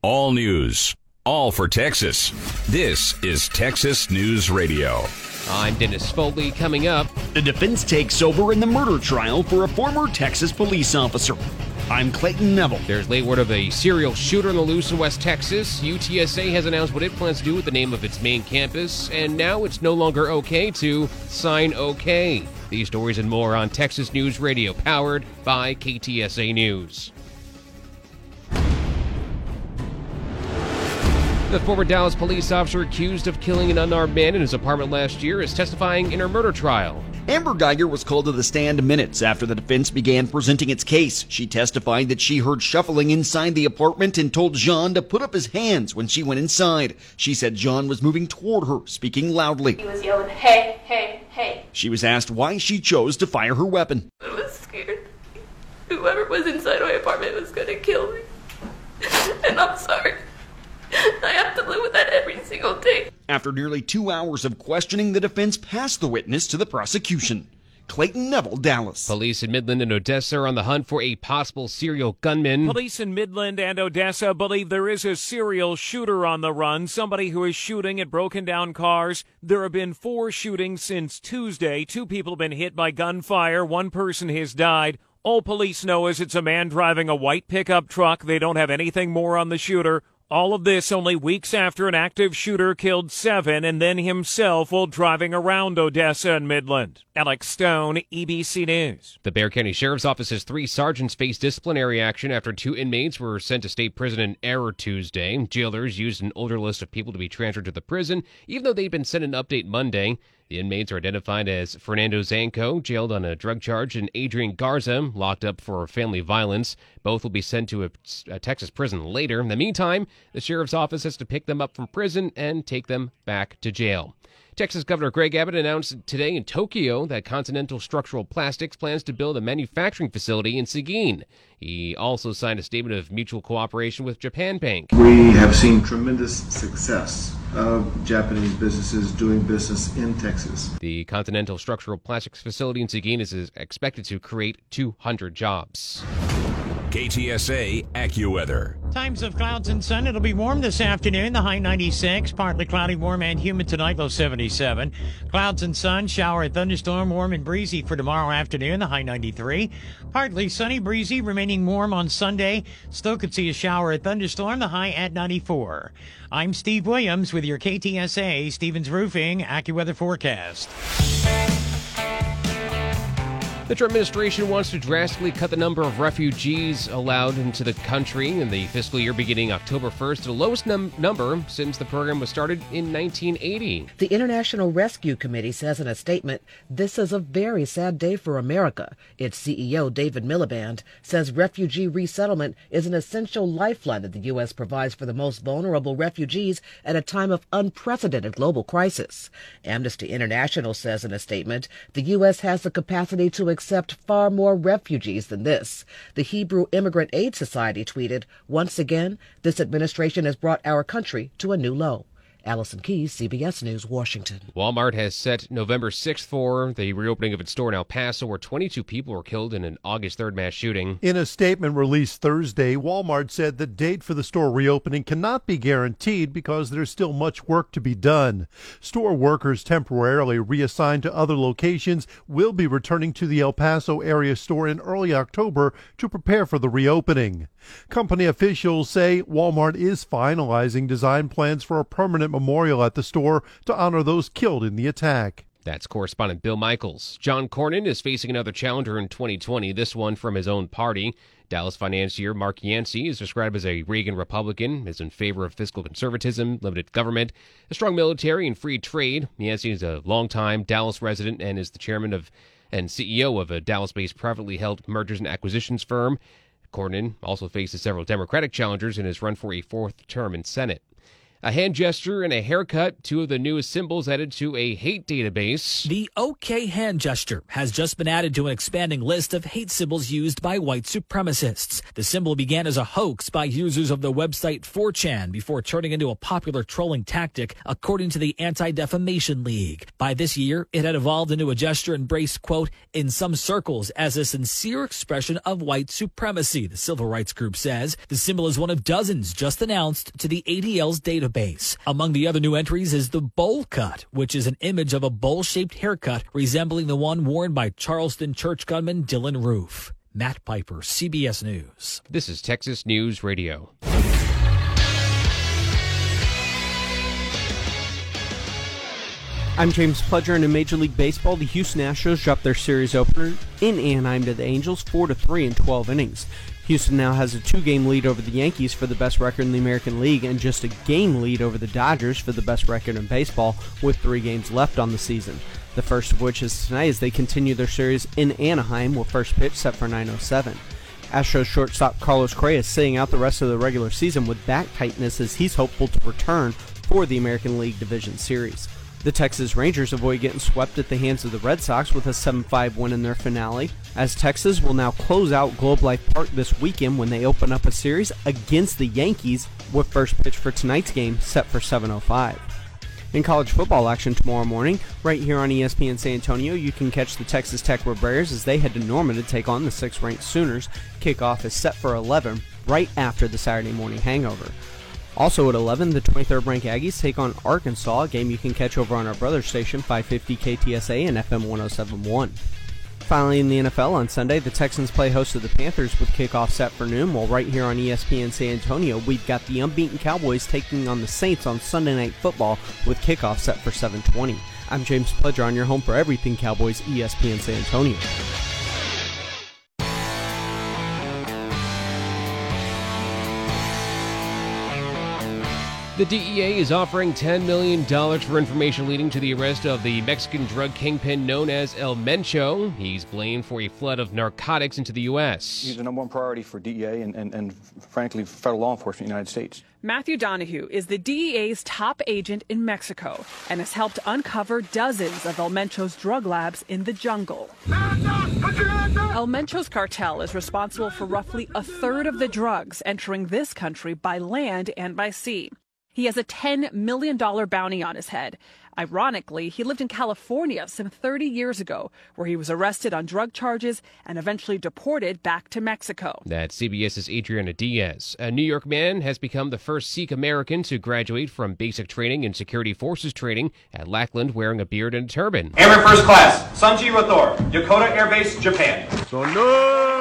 All news, all for Texas. This is Texas News Radio. I'm Dennis Foley. Coming up, the defense takes over in the murder trial for a former Texas police officer. I'm Clayton Neville. There's late word of a serial shooter on the loose in West Texas. UTSA has announced what it plans to do with the name of its main campus, and now it's no longer okay to sign okay. These stories and more on Texas News Radio, powered by KTSA News. The former Dallas police officer accused of killing an unarmed man in his apartment last year is testifying in her murder trial. Amber Geiger was called to the stand minutes after the defense began presenting its case. She testified that she heard shuffling inside the apartment and told Jean to put up his hands when she went inside. She said Jean was moving toward her, speaking loudly. He was yelling, "Hey, hey, hey." She was asked why she chose to fire her weapon. I was scared. Whoever was inside my apartment was going to kill me. And I'm sorry. I have to live with that every single day. After nearly 2 hours of questioning, the defense passed the witness to the prosecution. Clayton Neville, Dallas. Police in Midland and Odessa are on the hunt for a possible serial gunman. Police in Midland and Odessa believe there is a serial shooter on the run, somebody who is shooting at broken down cars. There have been 4 shootings since Tuesday. 2 people have been hit by gunfire. 1 person has died. All police know is it's a man driving a white pickup truck. They don't have anything more on the shooter. All of this only weeks after an active shooter killed 7 and then himself while driving around Odessa and Midland. Alex Stone, EBC News. The Bexar County Sheriff's Office's 3 sergeants faced disciplinary action after 2 inmates were sent to state prison in error Tuesday. Jailers used an older list of people to be transferred to the prison, even though they'd been sent an update Monday. The inmates are identified as Fernando Zanco, jailed on a drug charge, and Adrian Garza, locked up for family violence. Both will be sent to a Texas prison later. In the meantime, the sheriff's office has to pick them up from prison and take them back to jail. Texas Governor Greg Abbott announced today in Tokyo that Continental Structural Plastics plans to build a manufacturing facility in Sangeet. He also signed a statement of mutual cooperation with Japan Bank. We have seen tremendous success of Japanese businesses doing business in Texas. The Continental Structural Plastics facility in Sangeet is expected to create 200 jobs. KTSA AccuWeather. Times of clouds and sun. It'll be warm this afternoon. The high 96. Partly cloudy, warm and humid tonight. Low 77. Clouds and sun. Shower and thunderstorm. Warm and breezy for tomorrow afternoon. The high 93. Partly sunny, breezy, remaining warm on Sunday. Still could see a shower and thunderstorm. The high at 94. I'm Steve Williams with your KTSA Stevens Roofing AccuWeather forecast. The Trump administration wants to drastically cut the number of refugees allowed into the country in the fiscal year beginning October 1st, the lowest number since the program was started in 1980. The International Rescue Committee says in a statement, "This is a very sad day for America." Its CEO, David Miliband, says refugee resettlement is an essential lifeline that the U.S. provides for the most vulnerable refugees at a time of unprecedented global crisis. Amnesty International says in a statement, "The U.S. has the capacity to accept far more refugees than this." The Hebrew Immigrant Aid Society tweeted, "Once again, this administration has brought our country to a new low." Allison Keys, CBS News, Washington. Walmart has set November 6th for the reopening of its store in El Paso, where 22 people were killed in an August 3rd mass shooting. In a statement released Thursday, Walmart said the date for the store reopening cannot be guaranteed because there's still much work to be done. Store workers temporarily reassigned to other locations will be returning to the El Paso area store in early October to prepare for the reopening. Company officials say Walmart is finalizing design plans for a permanent memorial at the store to honor those killed in the attack. That's correspondent Bill Michaels. John Cornyn is facing another challenger in 2020, this one from his own party. Dallas financier Mark Yancey is described as a Reagan Republican, is in favor of fiscal conservatism, limited government, a strong military, and free trade. Yancey is a longtime Dallas resident and is the chairman of and CEO of a Dallas-based privately held mergers and acquisitions firm. Cornyn also faces several Democratic challengers in his run for a 4th term in Senate. A hand gesture and a haircut, two of the newest symbols added to a hate database. The OK hand gesture has just been added to an expanding list of hate symbols used by white supremacists. The symbol began as a hoax by users of the website 4chan before turning into a popular trolling tactic, according to the Anti-Defamation League. By this year, it had evolved into a gesture embraced, quote, in some circles as a sincere expression of white supremacy, the civil rights group says. The symbol is one of dozens just announced to the ADL's database. Among the other new entries is the bowl cut, which is an image of a bowl-shaped haircut resembling the one worn by Charleston church gunman Dylan Roof. Matt Piper, CBS News. This is Texas News Radio. I'm James Pledger, and in Major League Baseball, the Houston Astros dropped their series opener in Anaheim to the Angels 4-3 in 12 innings. Houston now has a 2-game lead over the Yankees for the best record in the American League and just a game lead over the Dodgers for the best record in baseball with 3 games left on the season. The first of which is tonight as they continue their series in Anaheim with first pitch set for 9:07. Astros shortstop Carlos Correa is sitting out the rest of the regular season with back tightness as he's hopeful to return for the American League Division Series. The Texas Rangers avoid getting swept at the hands of the Red Sox with a 7-5 win in their finale, as Texas will now close out Globe Life Park this weekend when they open up a series against the Yankees with first pitch for tonight's game set for 7:05. In college football action tomorrow morning, right here on ESPN San Antonio, you can catch the Texas Tech Red Raiders as they head to Norman to take on the 6th-ranked Sooners. Kickoff is set for 11 right after the Saturday morning hangover. Also at 11, the 23rd-ranked Aggies take on Arkansas, a game you can catch over on our brother station, 550 KTSA and FM 107.1. Finally, in the NFL on Sunday, the Texans play host to the Panthers with kickoff set for noon, while right here on ESPN San Antonio, we've got the unbeaten Cowboys taking on the Saints on Sunday Night Football with kickoff set for 7:20. I'm James Pledger on your home for everything Cowboys, ESPN San Antonio. The DEA is offering $10 million for information leading to the arrest of the Mexican drug kingpin known as El Mencho. He's blamed for a flood of narcotics into the U.S. He's the number one priority for DEA and frankly, federal law enforcement in the United States. Matthew Donahue is the DEA's top agent in Mexico and has helped uncover dozens of El Mencho's drug labs in the jungle. El Mencho's cartel is responsible for roughly a third of the drugs entering this country by land and by sea. He has a $10 million bounty on his head. Ironically, he lived in California some 30 years ago, where he was arrested on drug charges and eventually deported back to Mexico. That's CBS's Adriana Diaz. A New York man has become the first Sikh American to graduate from basic training and security forces training at Lackland wearing a beard and a turban. Airman First Class, Sangeet Rathore, Yokota Air Base, Japan. So no!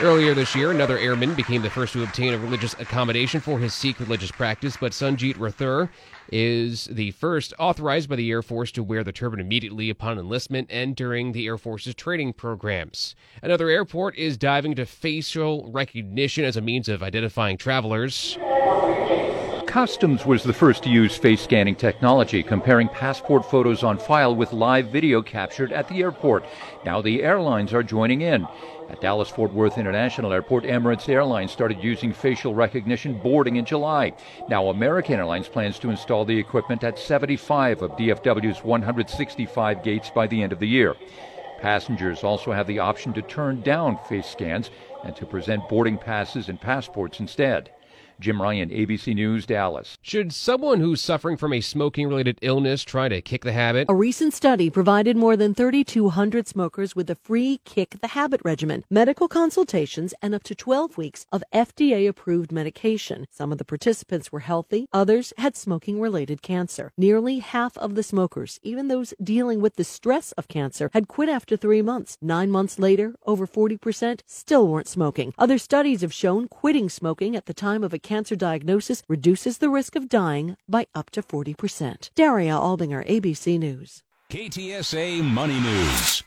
Earlier this year, another airman became the first to obtain a religious accommodation for his Sikh religious practice, but Sangeet Rathore is the first authorized by the Air Force to wear the turban immediately upon enlistment and during the Air Force's training programs. Another airport is diving into facial recognition as a means of identifying travelers. Customs was the first to use face scanning technology, comparing passport photos on file with live video captured at the airport. Now the airlines are joining in. At Dallas-Fort Worth International Airport, Emirates Airlines started using facial recognition boarding in July. Now American Airlines plans to install the equipment at 75 of DFW's 165 gates by the end of the year. Passengers also have the option to turn down face scans and to present boarding passes and passports instead. Jim Ryan, ABC News, Dallas. Should someone who's suffering from a smoking-related illness try to kick the habit? A recent study provided more than 3,200 smokers with a free Kick the Habit regimen, medical consultations, and up to 12 weeks of FDA-approved medication. Some of the participants were healthy. Others had smoking-related cancer. Nearly half of the smokers, even those dealing with the stress of cancer, had quit after 3 months. 9 months later, over 40% still weren't smoking. Other studies have shown quitting smoking at the time of a cancer diagnosis reduces the risk of dying by up to 40%. Daria Albinger, ABC News. KTSA Money News.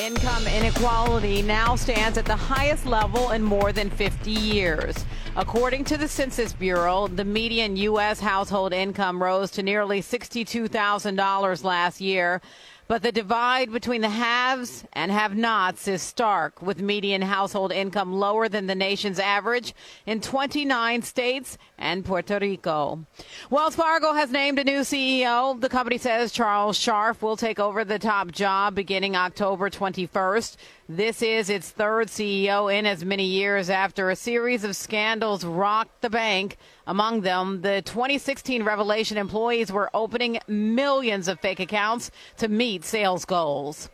Income inequality now stands at the highest level in more than 50 years. According to the Census Bureau, the median U.S. household income rose to nearly $62,000 last year, But the divide between the haves and have-nots is stark, with median household income lower than the nation's average in 29 states and Puerto Rico. Wells Fargo has named a new CEO. The company says Charles Scharf will take over the top job beginning October 21st. This is its third CEO in as many years after a series of scandals rocked the bank. Among them, the 2016 revelation employees were opening millions of fake accounts to meet sales goals.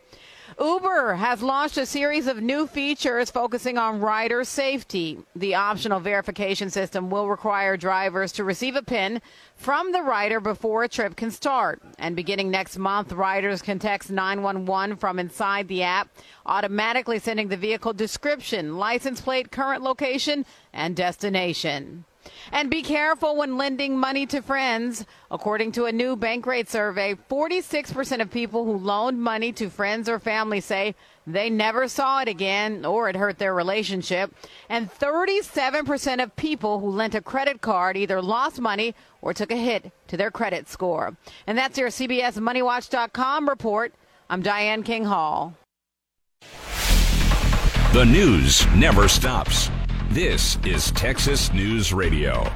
Uber has launched a series of new features focusing on rider safety. The optional verification system will require drivers to receive a PIN from the rider before a trip can start. And beginning next month, riders can text 911 from inside the app, automatically sending the vehicle description, license plate, current location, and destination. And be careful when lending money to friends. According to a new Bankrate survey, 46% of people who loaned money to friends or family say they never saw it again or it hurt their relationship. And 37% of people who lent a credit card either lost money or took a hit to their credit score. And that's your CBS MoneyWatch.com report. I'm Diane King Hall. The news never stops. This is Texas News Radio.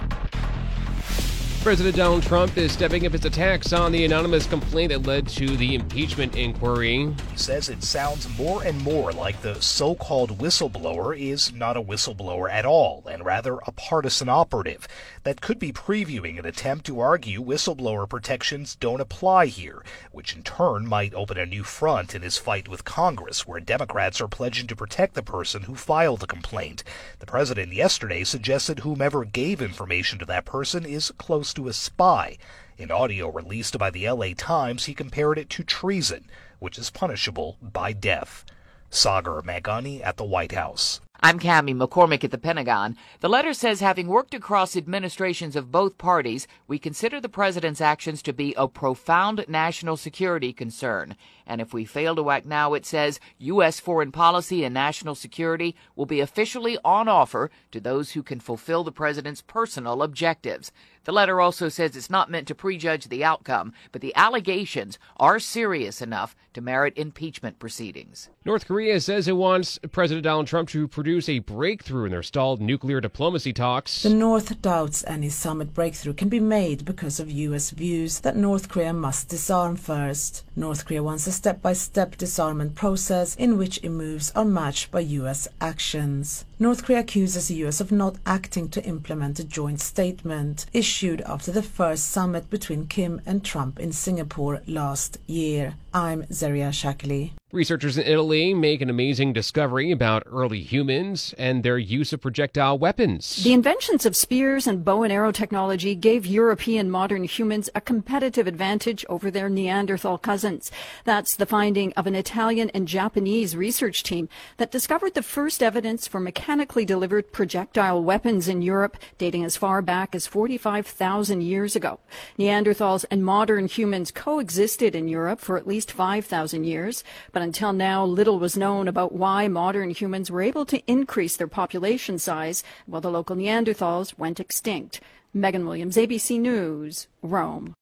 President Donald Trump is stepping up his attacks on the anonymous complaint that led to the impeachment inquiry. He says it sounds more and more like the so-called whistleblower is not a whistleblower at all, and rather a partisan operative. That could be previewing an attempt to argue whistleblower protections don't apply here, which in turn might open a new front in his fight with Congress, where Democrats are pledging to protect the person who filed the complaint. The president yesterday suggested whomever gave information to that person is close to a spy. In audio released by the LA Times, he compared it to treason, which is punishable by death. Sagar Magani at the White House. I'm Cammie McCormick at the Pentagon. The letter says, having worked across administrations of both parties, we consider the president's actions to be a profound national security concern. And if we fail to act now, it says, U.S. foreign policy and national security will be officially on offer to those who can fulfill the president's personal objectives. The letter also says it's not meant to prejudge the outcome, but the allegations are serious enough to merit impeachment proceedings. North Korea says it wants President Donald Trump to produce a breakthrough in their stalled nuclear diplomacy talks. The North doubts any summit breakthrough can be made because of U.S. views that North Korea must disarm first. North Korea wants a step-by-step disarmament process in which it moves are matched by U.S. actions. North Korea accuses the U.S. of not acting to implement a joint statement issued after the first summit between Kim and Trump in Singapore last year. I'm Zaria Shackley. Researchers in Italy make an amazing discovery about early humans and their use of projectile weapons. The inventions of spears and bow and arrow technology gave European modern humans a competitive advantage over their Neanderthal cousins. That's the finding of an Italian and Japanese research team that discovered the first evidence for mechanically delivered projectile weapons in Europe, dating as far back as 45,000 years ago. Neanderthals and modern humans coexisted in Europe for at least 5,000 years, but until now, little was known about why modern humans were able to increase their population size while the local Neanderthals went extinct. Megan Williams, ABC News, Rome.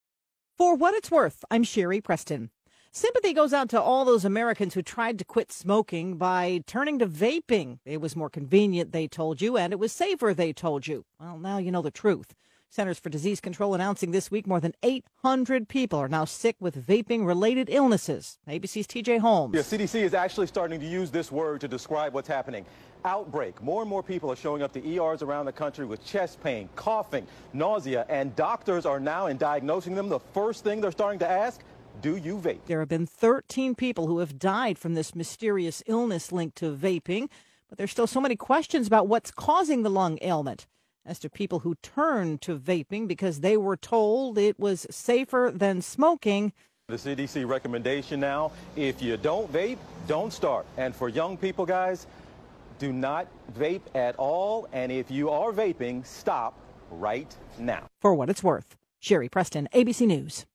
For what it's worth, I'm Sherry Preston. Sympathy goes out to all those Americans who tried to quit smoking by turning to vaping. It was more convenient, they told you, and it was safer, they told you. Well, now you know the truth. Centers for Disease Control announcing this week more than 800 people are now sick with vaping-related illnesses. ABC's TJ Holmes. Yeah, CDC is actually starting to use this word to describe what's happening. Outbreak. More and more people are showing up to ERs around the country with chest pain, coughing, nausea, and doctors are now, in diagnosing them, the first thing they're starting to ask, do you vape? There have been 13 people who have died from this mysterious illness linked to vaping, but there's still so many questions about what's causing the lung ailment. As to people who turned to vaping because they were told it was safer than smoking. The CDC recommendation now, if you don't vape, don't start. And for young people, guys, do not vape at all. And if you are vaping, stop right now. For what it's worth, Sherry Preston, ABC News.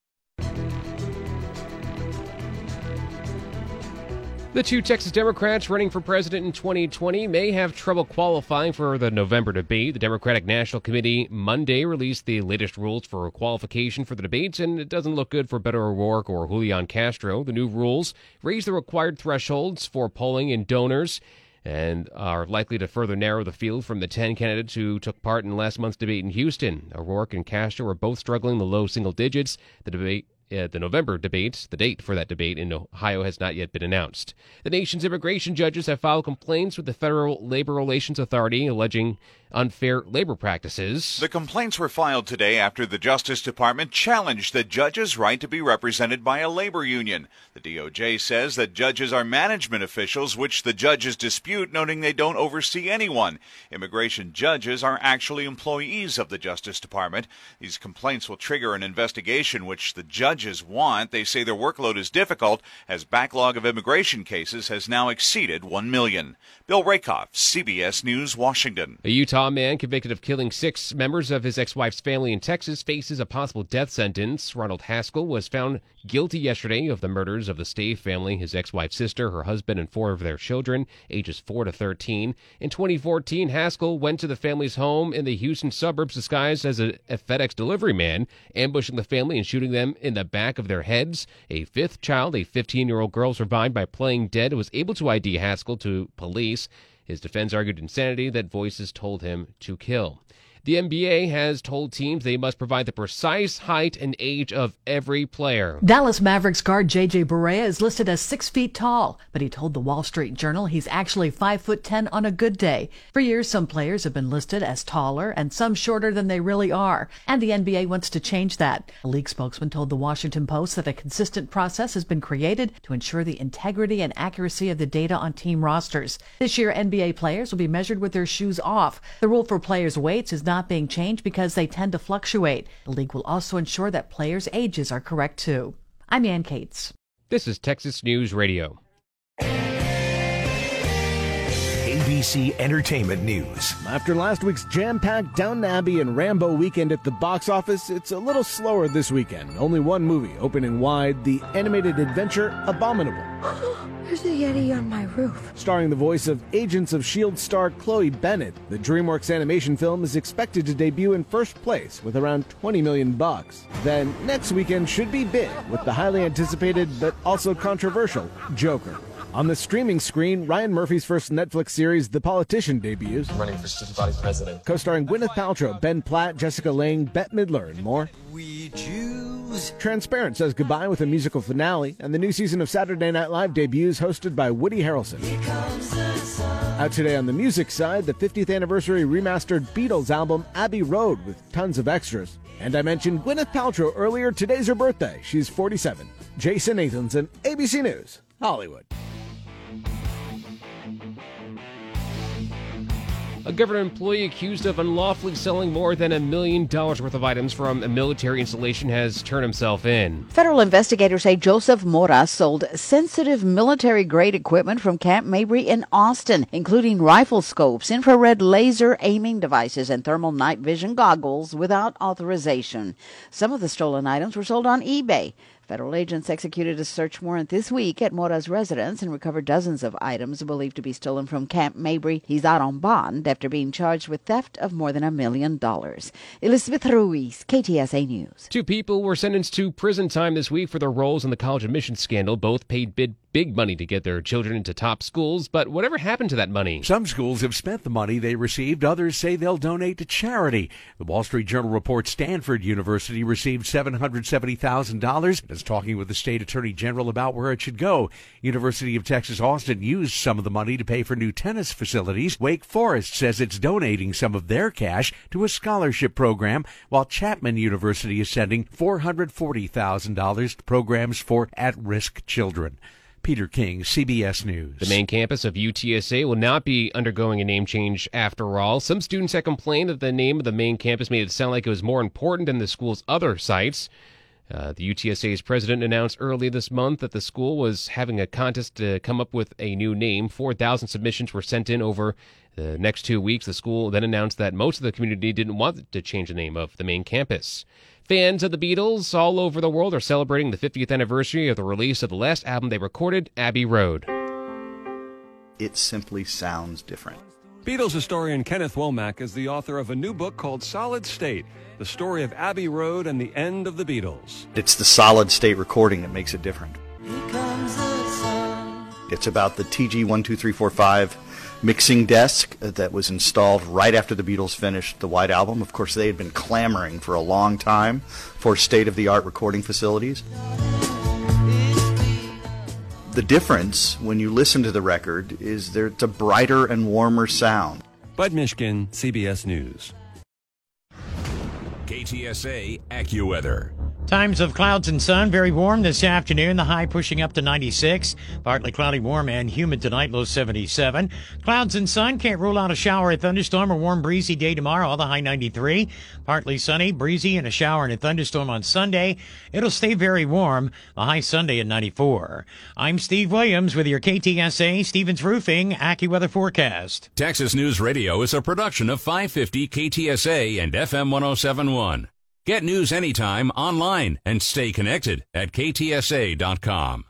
The two Texas Democrats running for president in 2020 may have trouble qualifying for the November debate. The Democratic National Committee Monday released the latest rules for qualification for the debates, and it doesn't look good for Beto O'Rourke or Julian Castro. The new rules raise the required thresholds for polling and donors and are likely to further narrow the field from the 10 candidates who took part in last month's debate in Houston. O'Rourke and Castro are both struggling in the low single digits. The November debate, the date for that debate in Ohio, has not yet been announced. The nation's immigration judges have filed complaints with the Federal Labor Relations Authority alleging unfair labor practices. The complaints were filed today after the Justice Department challenged the judges' right to be represented by a labor union. The DOJ says that judges are management officials, which the judges dispute, noting they don't oversee anyone. Immigration judges are actually employees of the Justice Department. These complaints will trigger an investigation, which the judge want. They say their workload is difficult as backlog of immigration cases has now exceeded 1 million. Bill Rakoff, CBS News, Washington. A Utah man convicted of killing 6 members of his ex-wife's family in Texas faces a possible death sentence. Ronald Haskell was found guilty yesterday of the murders of the Stave family, his ex-wife's sister, her husband, and 4 of their children, ages 4 to 13. In 2014, Haskell went to the family's home in the Houston suburbs disguised as a FedEx delivery man, ambushing the family and shooting them in the back of their heads. A 5th child, a 15-year-old girl, survived by playing dead and was able to ID Haskell to police. His defense argued insanity that voices told him to kill. The NBA has told teams they must provide the precise height and age of every player. Dallas Mavericks guard J.J. Barea is listed as 6 feet tall, but he told the Wall Street Journal he's actually 5'10" on a good day. For years, some players have been listed as taller and some shorter than they really are, and the NBA wants to change that. A league spokesman told the Washington Post that a consistent process has been created to ensure the integrity and accuracy of the data on team rosters. This year, NBA players will be measured with their shoes off. The rule for players' weights is not being changed because they tend to fluctuate. The league will also ensure that players' ages are correct, too. I'm Ann Cates. This is Texas News Radio. ABC Entertainment News. After last week's jam-packed Downton Abbey and Rambo weekend at the box office, it's a little slower this weekend. Only one movie opening wide, the animated adventure Abominable. There's a Yeti on my roof. Starring the voice of Agents of S.H.I.E.L.D. star Chloe Bennett, the DreamWorks animation film is expected to debut in first place with around $20 million. Then next weekend should be big with the highly anticipated but also controversial Joker. On the streaming screen, Ryan Murphy's first Netflix series, The Politician, debuts. I'm running for student body president. Co-starring Gwyneth Paltrow, Ben Platt, Jessica Lange, Bette Midler, and more. We choose. Transparent says goodbye with a musical finale, and the new season of Saturday Night Live debuts, hosted by Woody Harrelson. Here comes the sun. Out today on the music side, the 50th anniversary remastered Beatles album Abbey Road with tons of extras. And I mentioned Gwyneth Paltrow earlier. Today's her birthday. She's 47. Jason Nathanson, ABC News, Hollywood. A government employee accused of unlawfully selling more than $1 million worth of items from a military installation has turned himself in. Federal investigators say Joseph Mora sold sensitive military-grade equipment from Camp Mabry in Austin, including rifle scopes, infrared laser aiming devices, and thermal night vision goggles without authorization. Some of the stolen items were sold on eBay. Federal agents executed a search warrant this week at Mora's residence and recovered dozens of items believed to be stolen from Camp Mabry. He's out on bond after being charged with theft of more than $1 million. Elizabeth Ruiz, KTSA News. 2 people were sentenced to prison time this week for their roles in the college admissions scandal. Both paid big money to get their children into top schools, but whatever happened to that money? Some schools have spent the money they received. Others say they'll donate to charity. The Wall Street Journal reports Stanford University received $770,000 and is talking with the state attorney general about where it should go. University of Texas Austin used some of the money to pay for new tennis facilities. Wake Forest says it's donating some of their cash to a scholarship program, while Chapman University is sending $440,000 to programs for at-risk children. Peter King, CBS News. The main campus of UTSA will not be undergoing a name change after all. Some students have complained that the name of the main campus made it sound like it was more important than the school's other sites. The UTSA's president announced early this month that the school was having a contest to come up with a new name. 4,000 submissions were sent in over the next 2 weeks. The school then announced that most of the community didn't want to change the name of the main campus. Fans of the Beatles all over the world are celebrating the 50th anniversary of the release of the last album they recorded, Abbey Road. it simply sounds different. Beatles historian Kenneth Womack is the author of a new book called Solid State, the story of Abbey Road and the end of the Beatles. It's the Solid State recording that makes it different. It's about the TG-12345 mixing desk that was installed right after the Beatles finished the White Album. Of course, they had been clamoring for a long time for state-of-the-art recording facilities. The difference when you listen to the record is it's a brighter and warmer sound. Bud Mishkin, CBS News. KTSA AccuWeather. Times of clouds and sun, very warm this afternoon. The high pushing up to 96. Partly cloudy, warm and humid tonight, low 77. Clouds and sun, can't rule out a shower or thunderstorm. A warm, breezy day tomorrow, the high 93. Partly sunny, breezy, and a shower and a thunderstorm on Sunday. It'll stay very warm, the high Sunday at 94. I'm Steve Williams with your KTSA Stevens Roofing AccuWeather forecast. Texas News Radio is a production of 550 KTSA and FM 107.1. Get news anytime online and stay connected at ktsa.com.